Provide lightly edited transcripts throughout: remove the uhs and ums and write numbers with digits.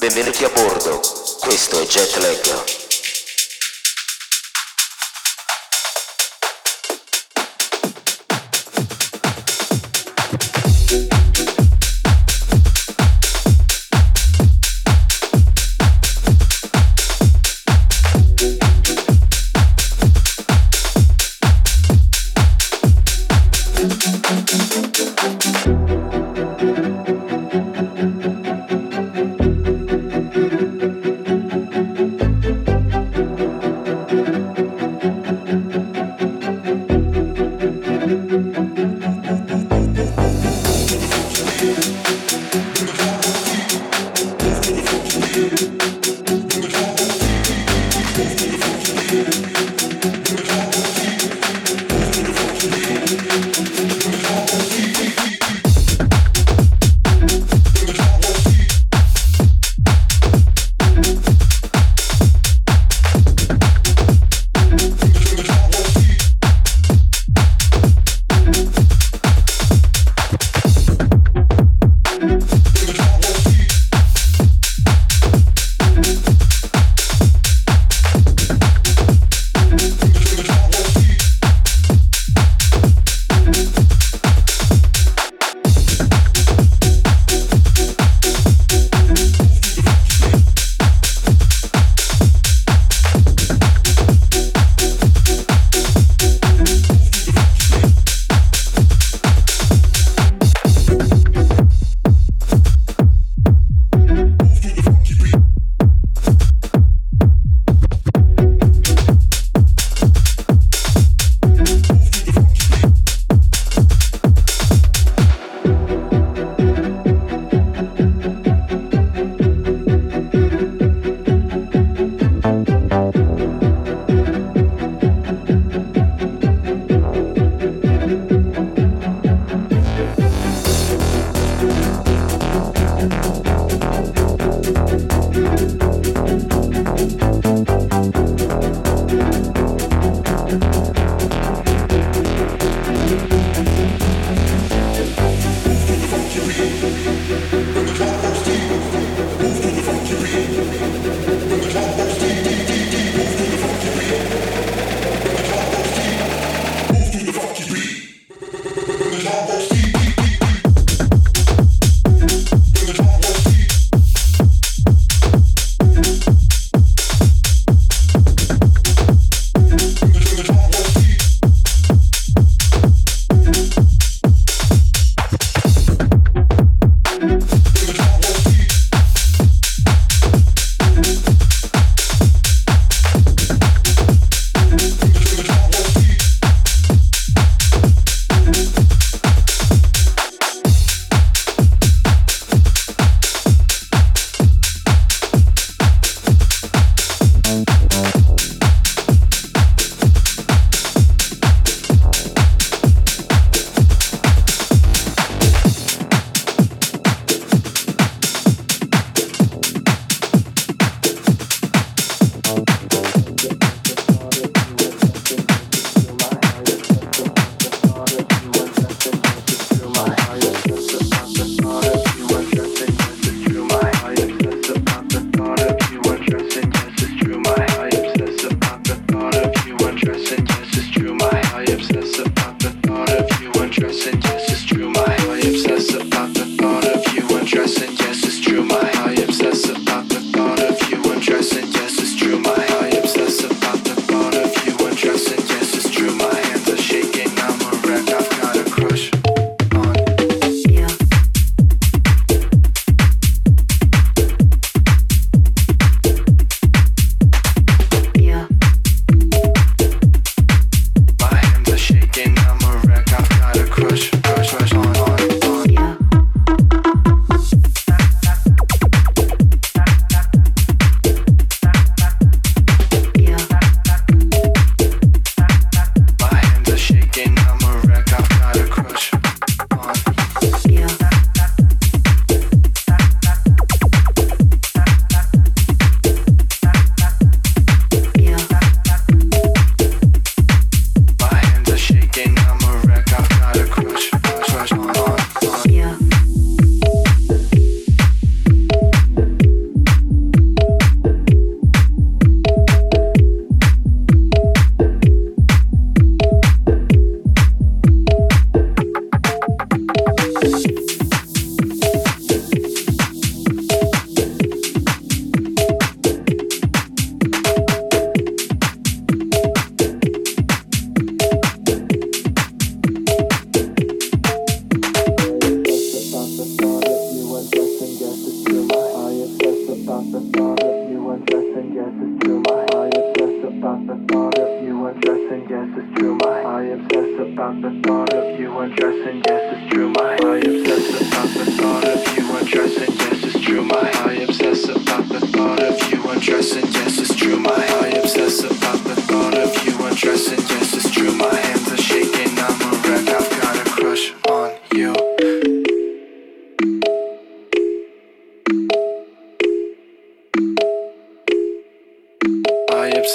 Benvenuti a bordo, questo è Jetlag.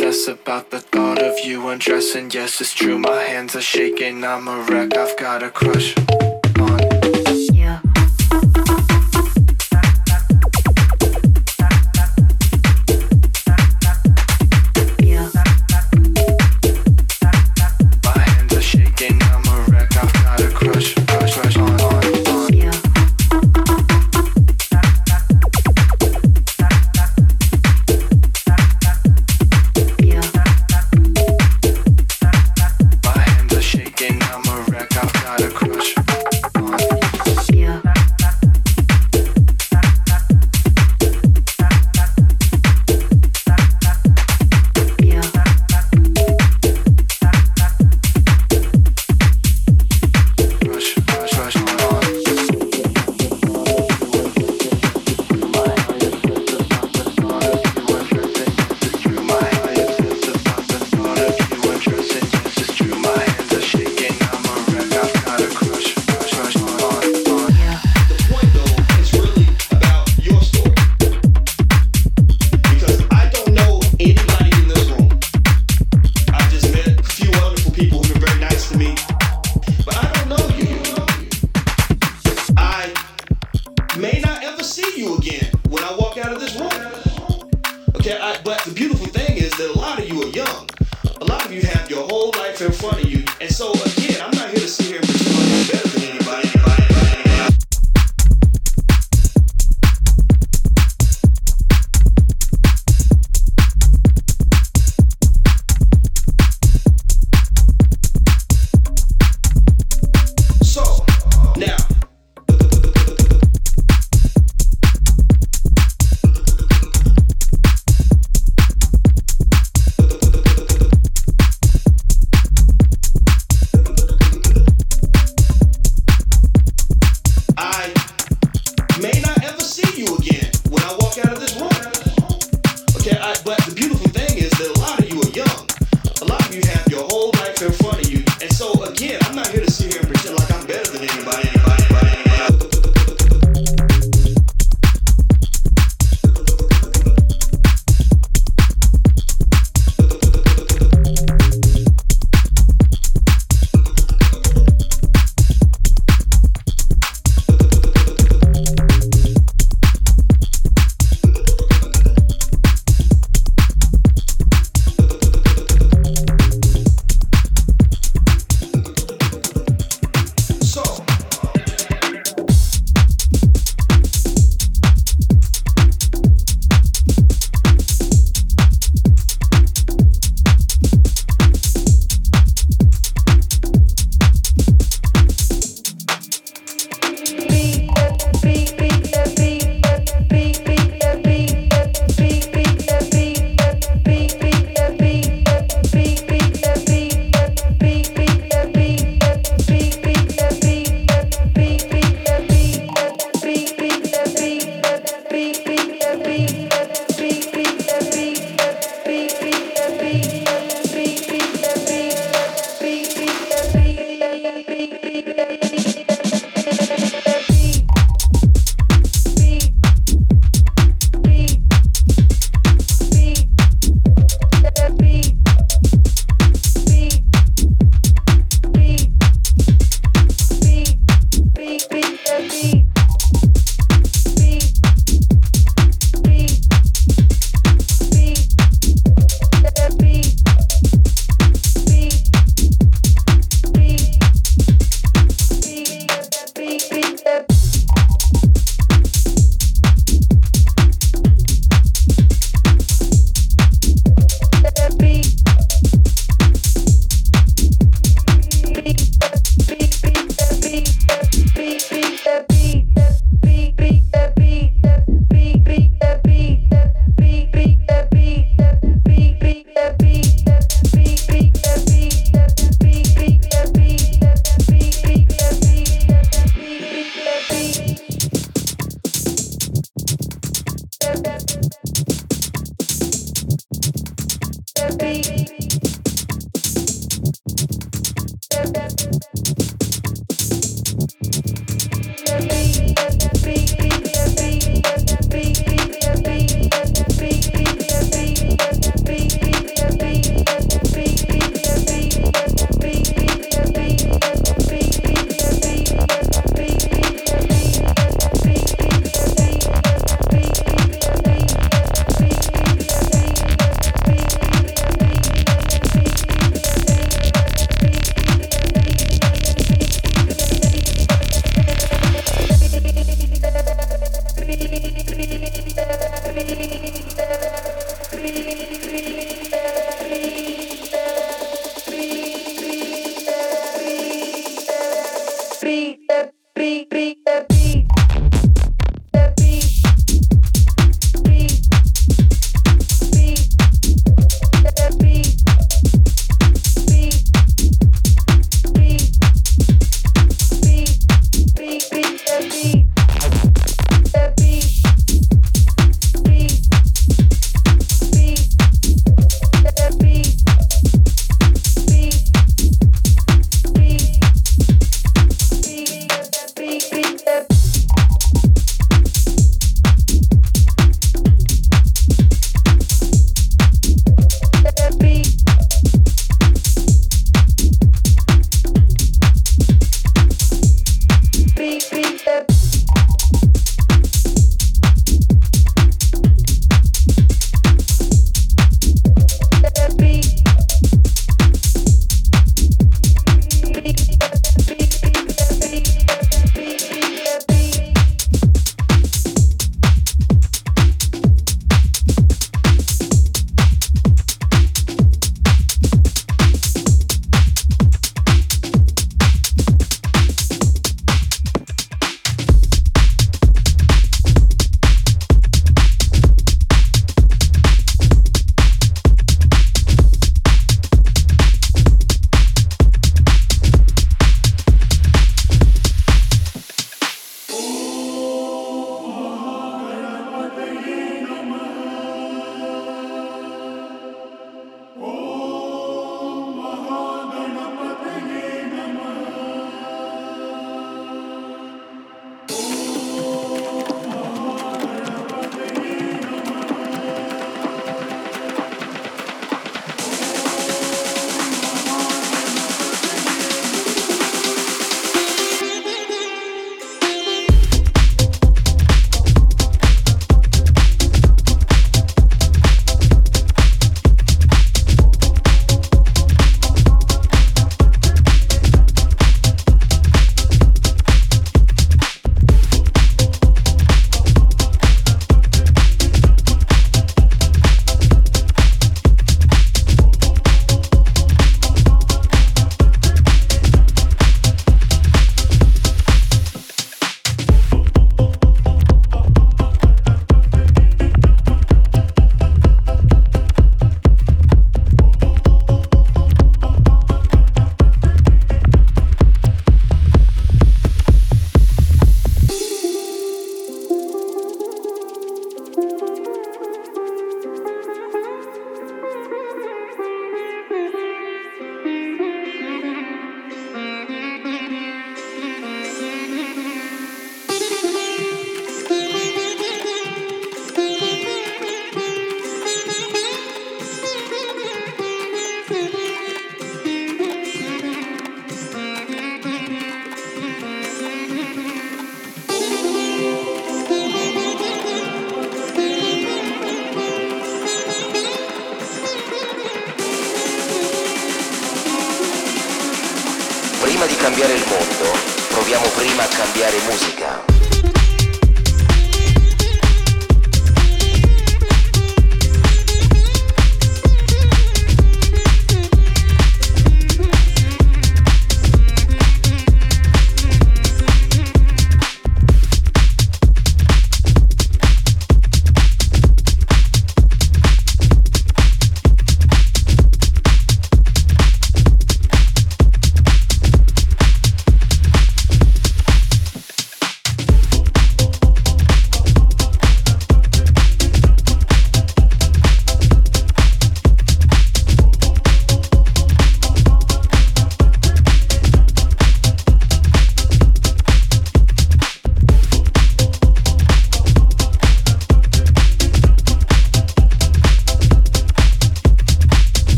obsess about the thought of you undressing. Yes, it's true, my hands are shaking, I'm a wreck, I've got a crush on you.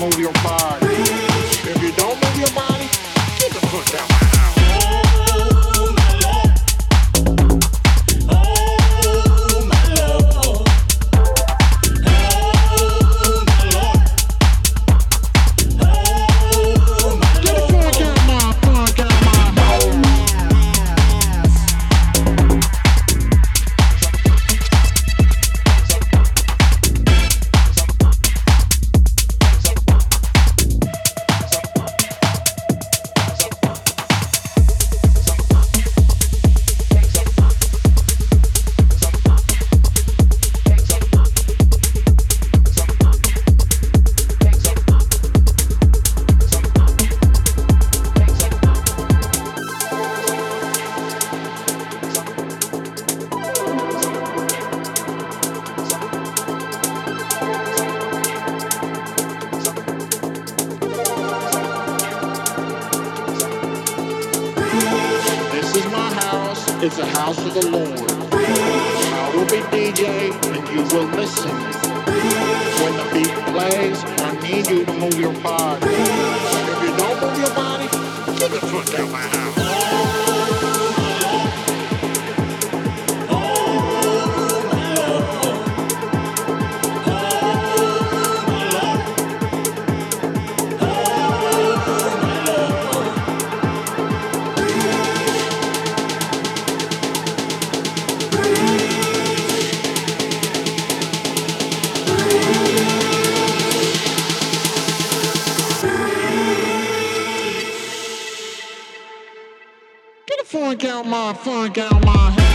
Move your body. If you don't move your body, Funk out my head. Get my funk out my head.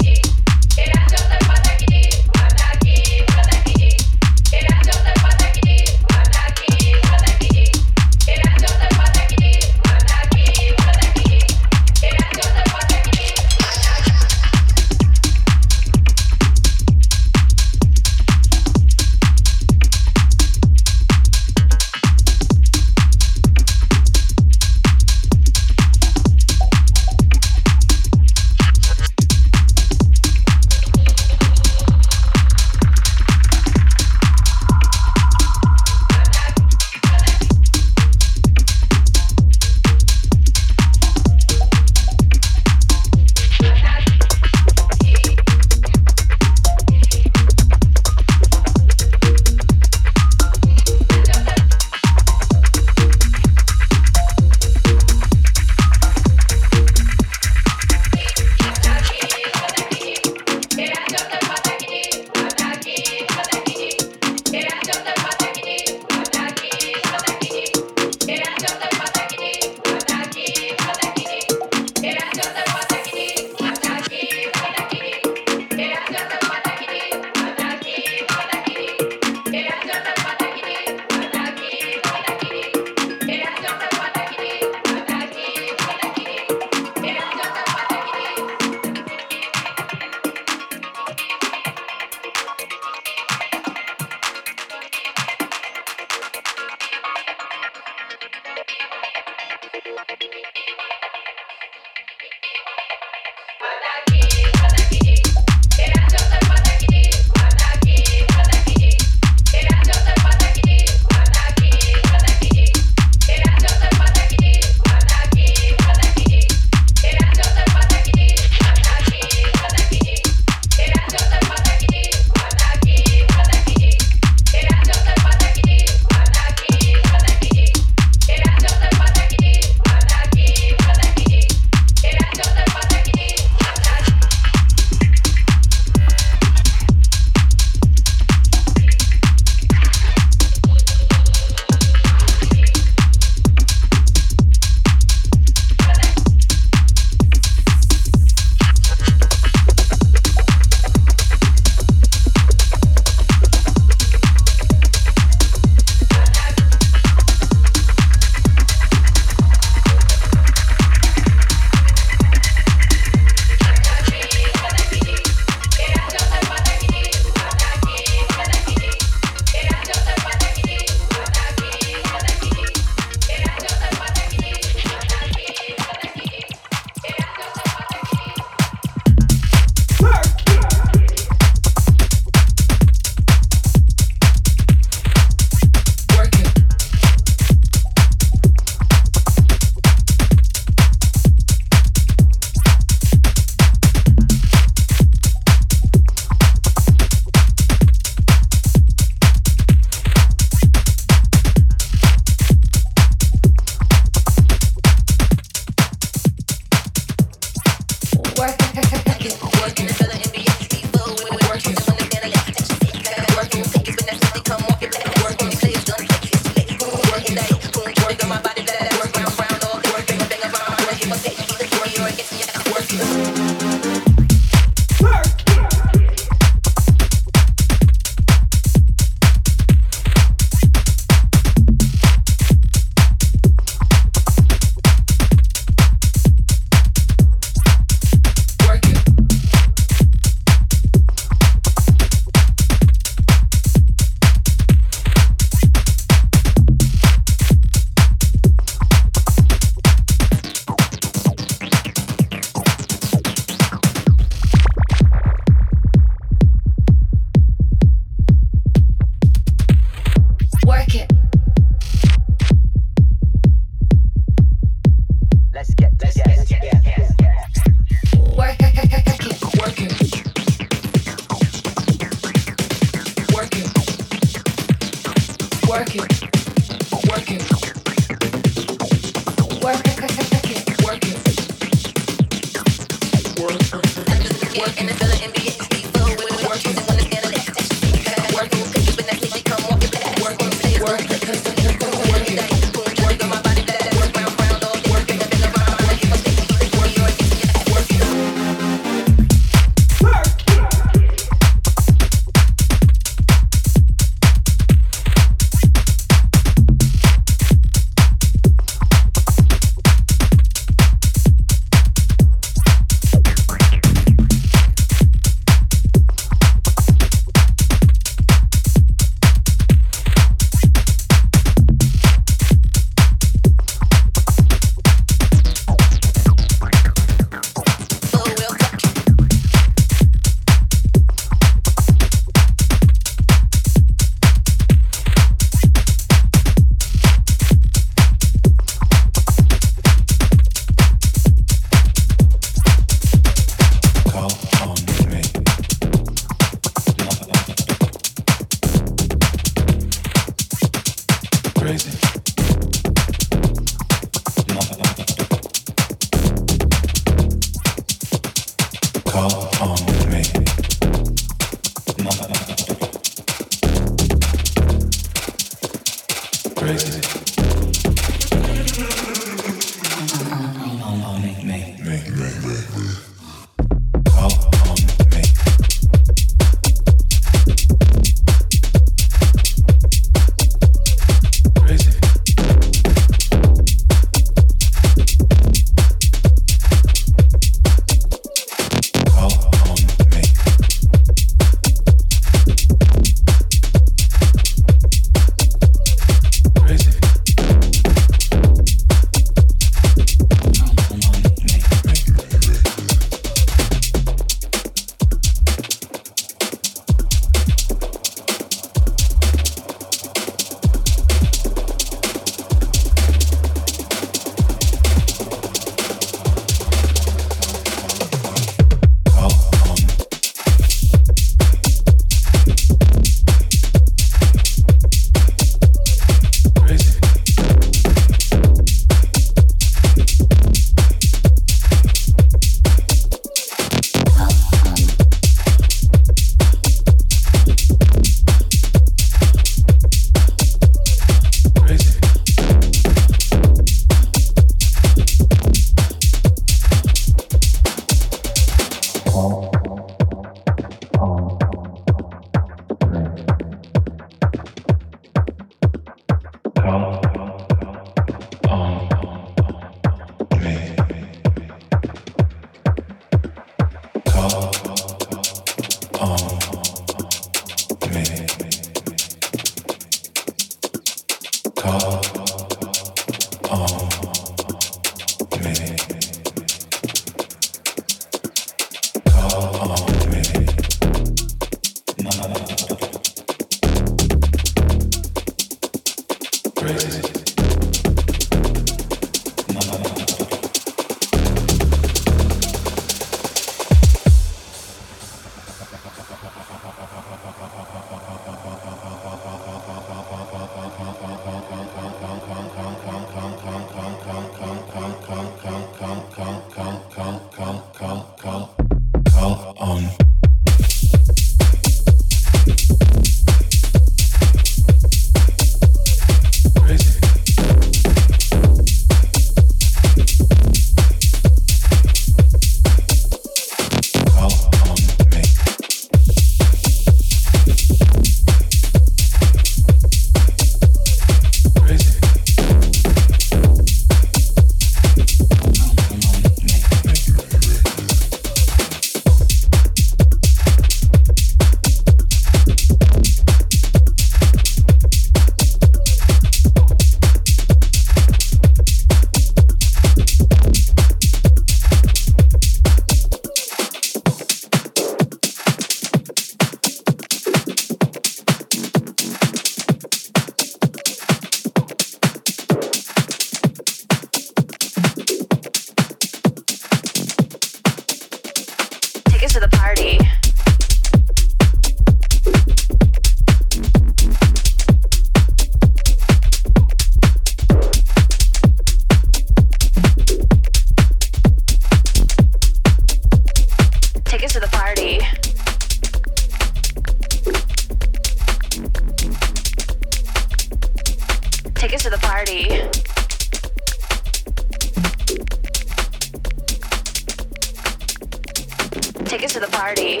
Take it to the party.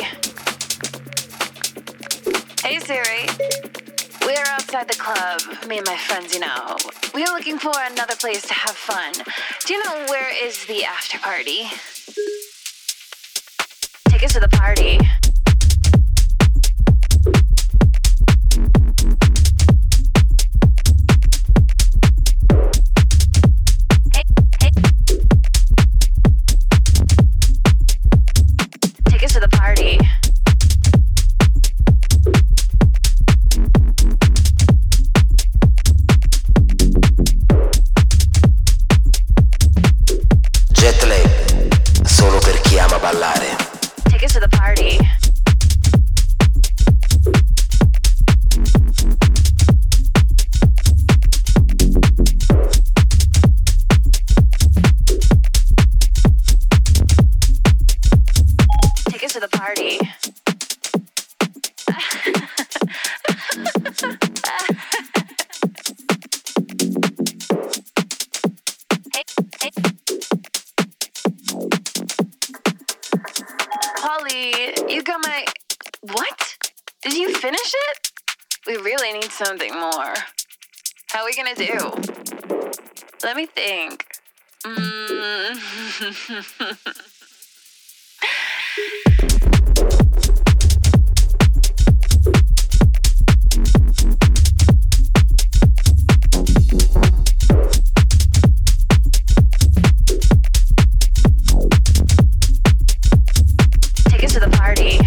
Hey Siri, we are outside the club, me and my friends, you know. We are looking for another place to have fun. Do you know where is the after party? Take us to the party. Something more. How are we gonna do? Let me think. Take us to the party.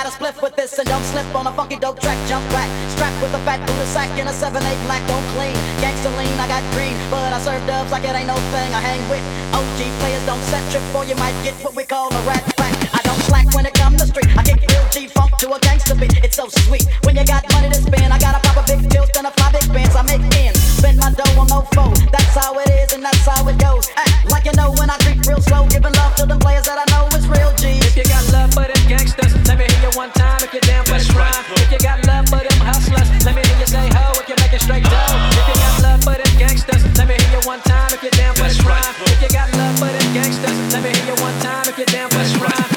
light a spliff with this and don't slip on a funky dope track. Jump back, strapped with a fat booty sack and a 7/8 black. Don't clean, gangsta lean, I got green, but I serve dubs like it ain't no thing. I hang with OG players, don't set trip or you might get what we call a rat pack. I don't slack when it comes to street. I kick real G funk to a gangsta beat. It's so sweet when you got money to spend. I gotta pop a big tilt and a fly big bands. I make ends, spend my dough on no foe. That's how it is and that's how it goes. Act like you know when I creep real slow, giving love to them players that I know is real G's. If you got love for them gangsters, let me hear you one time. If you're down for the crime, if you got love for them hustlers, let me hear you say ho. If you make it straight dough, if you got love for them gangsters, let me hear you one time. If you're down for the crime, if you got love for them gangsters, let me hear you one time. If you're down for the crime.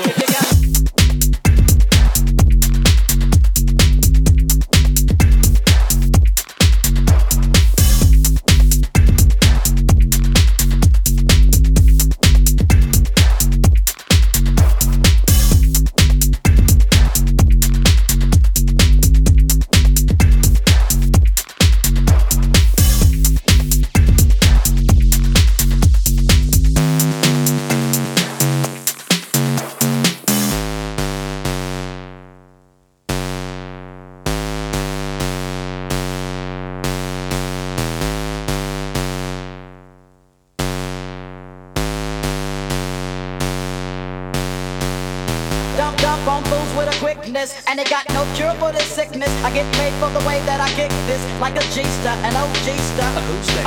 And it got no cure for this sickness. I get paid for the way that I kick this, like a G-star, an OG-star.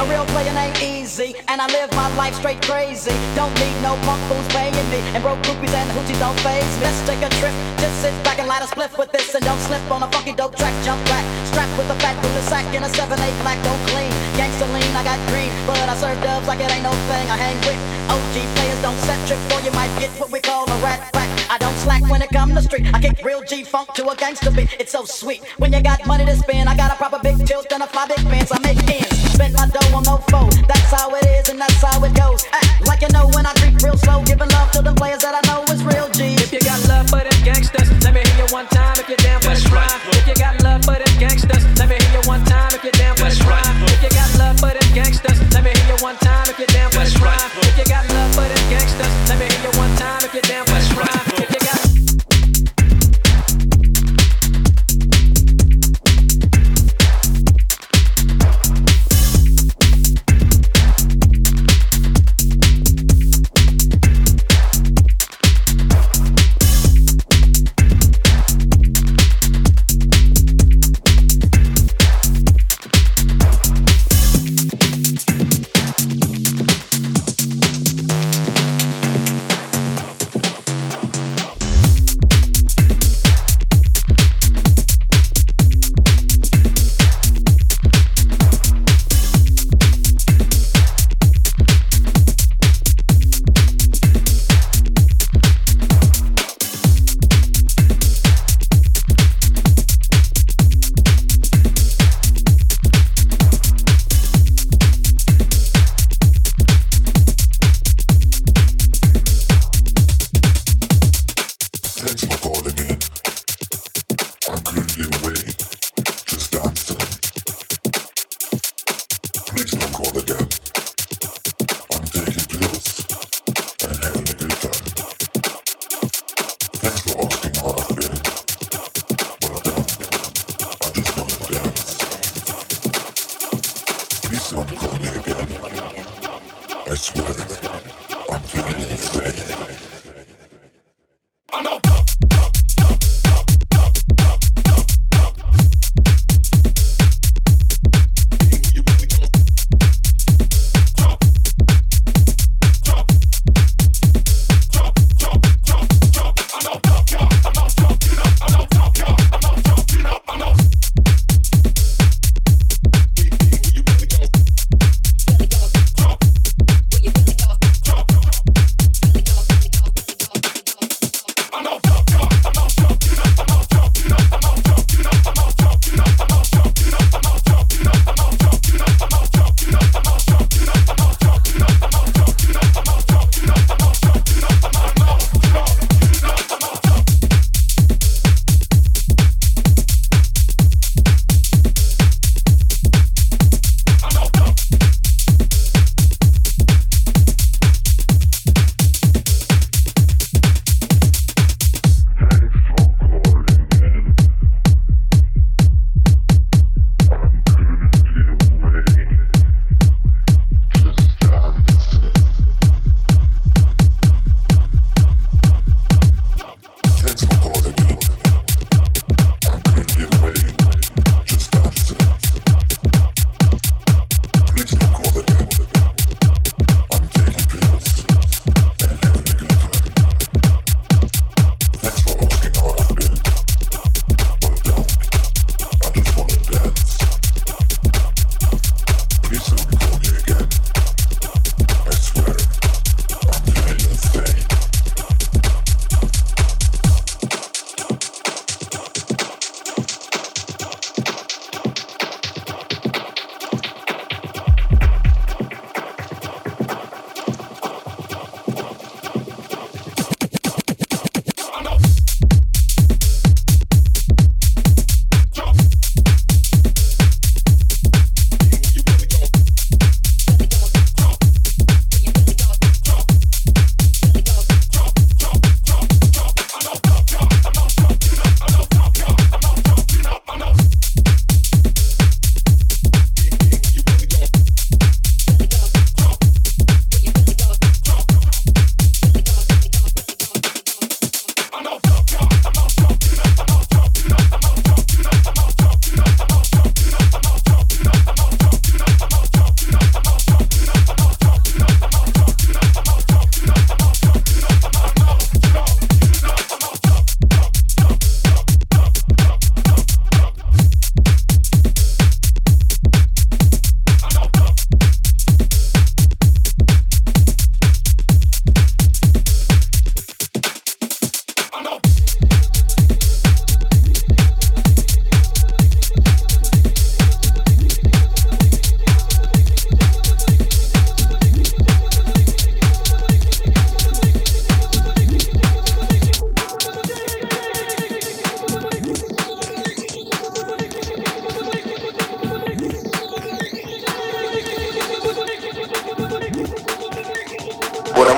A real player ain't easy, and I live my life straight crazy. Don't need no punk fools paying me, and broke groupies and hoochies don't faze me. Let's take a trip, just sit back and light a spliff with this, and don't slip on a funky dope track. Jump back, strapped with a fat booty sack and a 7/8 black. Don't clean, gangsta lean, I got green, but I serve dubs like it ain't no thing. I hang with OG players, don't set trip, or you might get what we call a rat pack. I don't slack when it comes to street. I kick real G-funk to a gangster beat. It's so sweet when you got money to spend. I got a proper big tilt and a fly big bands. I make ends, spend my dough on no foe. That's how it is and that's how it goes. Act like you know when I creep real slow, giving love to the players that I know is real G's. If you got love for them gangsters, let me hear you one time. If you're down for the crime, if you got love for them gangsters, let me hear you one time. If you're down for the crime, if you got love for them gangsters, let me hear you one time. If you're down for the crime, if you got love for them gangsters, let me hear you one time. If you're down for the crime.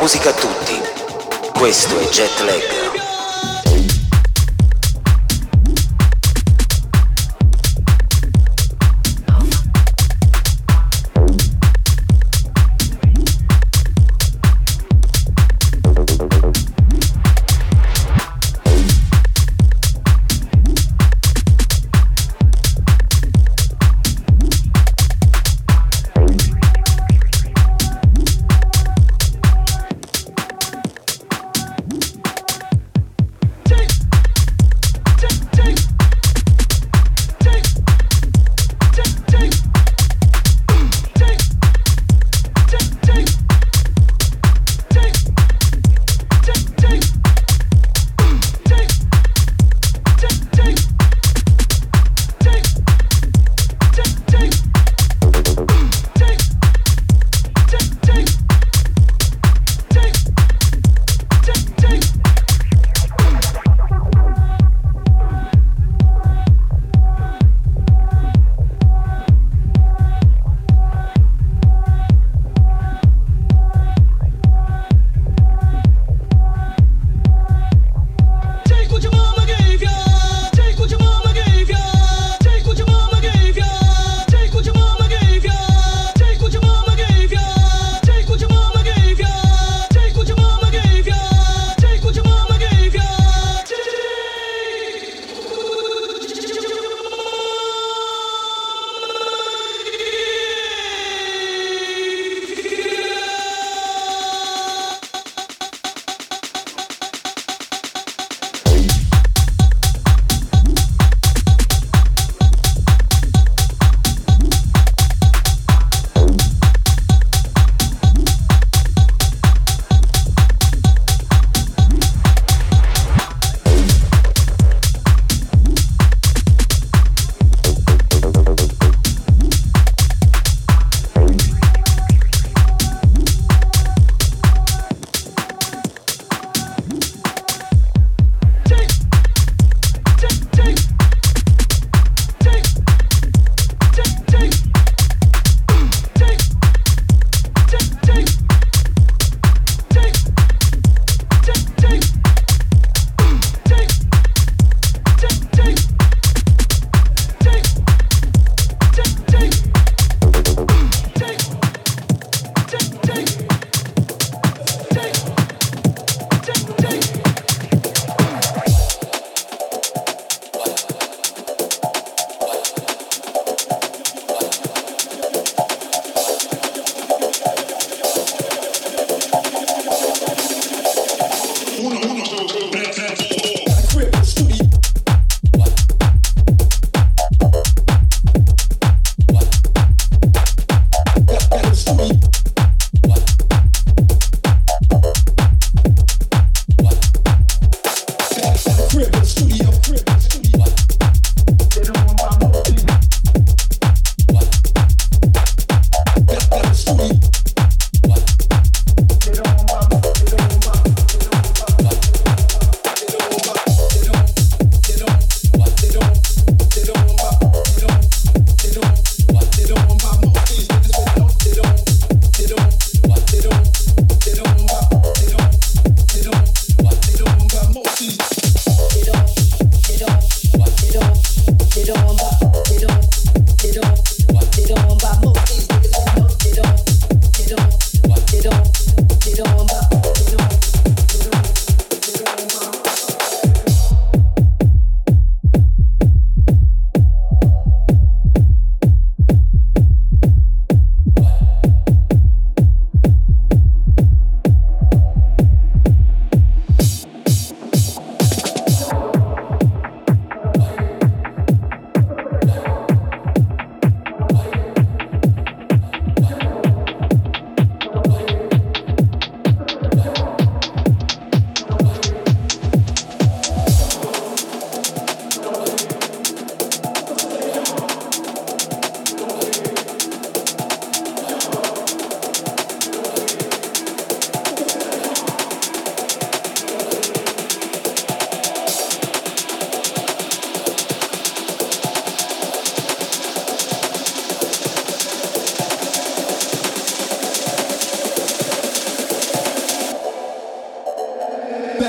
musica a tutti. Questo è Jet Lag.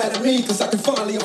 mad at me, cause I can finally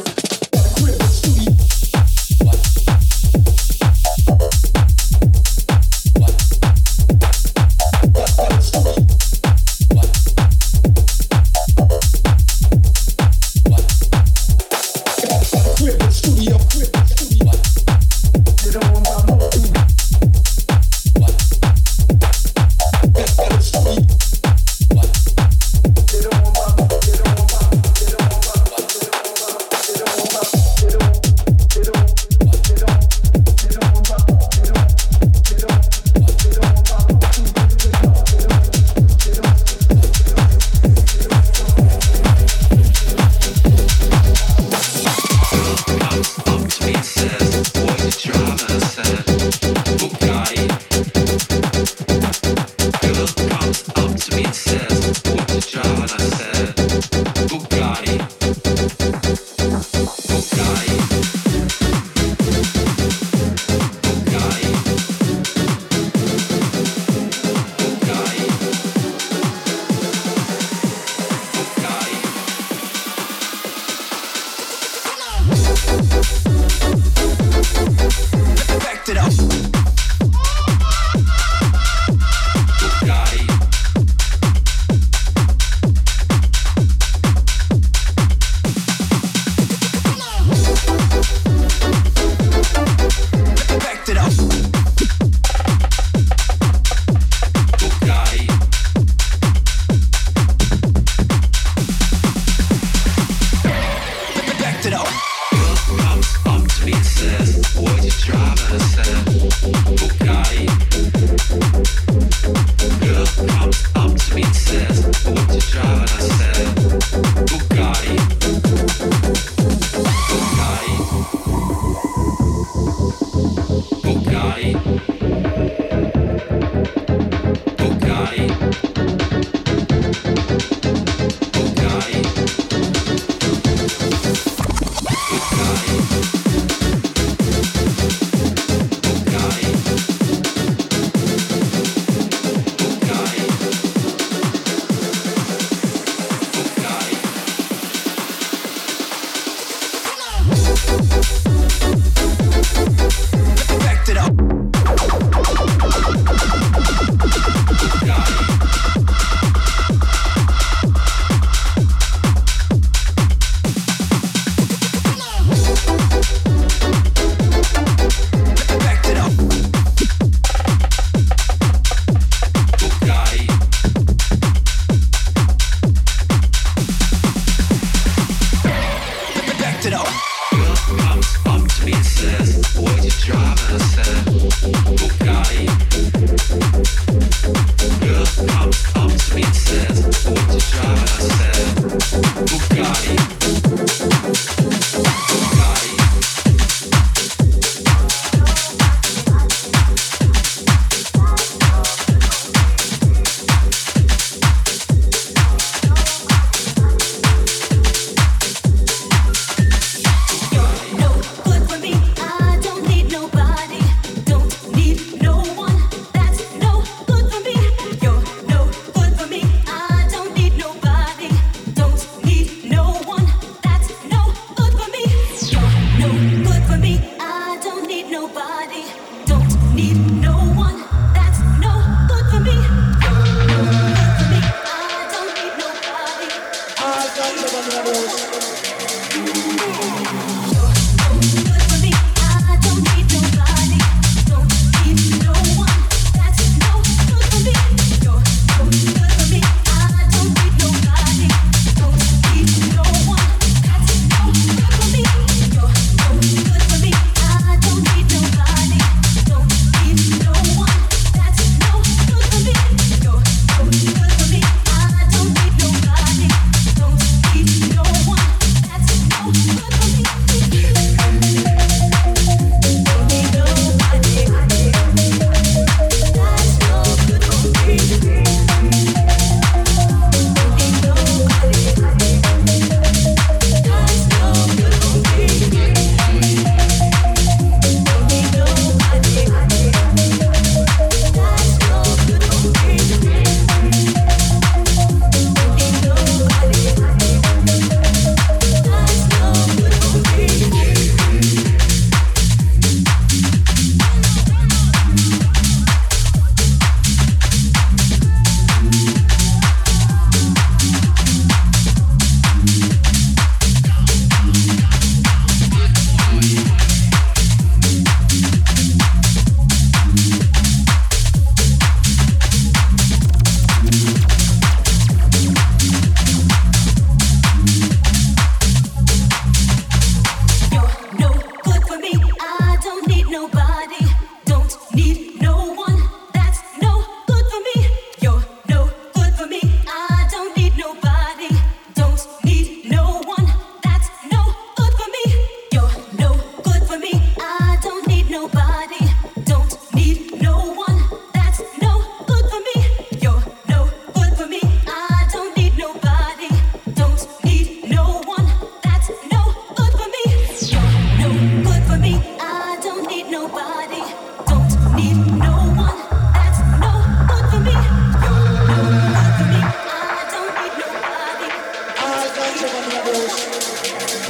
con la voce,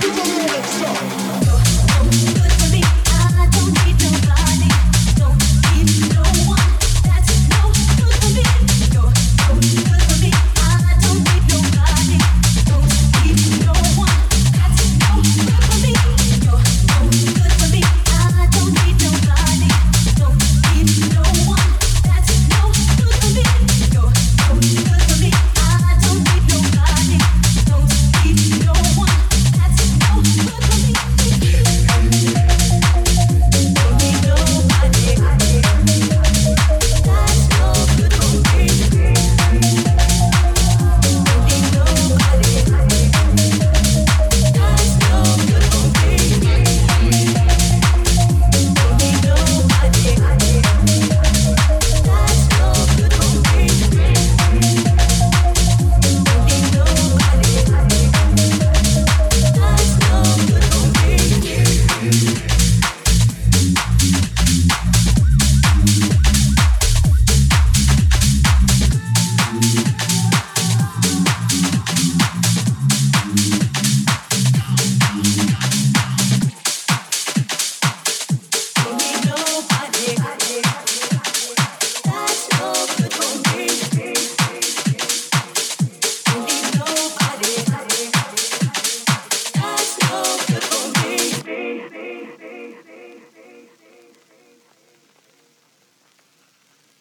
più come un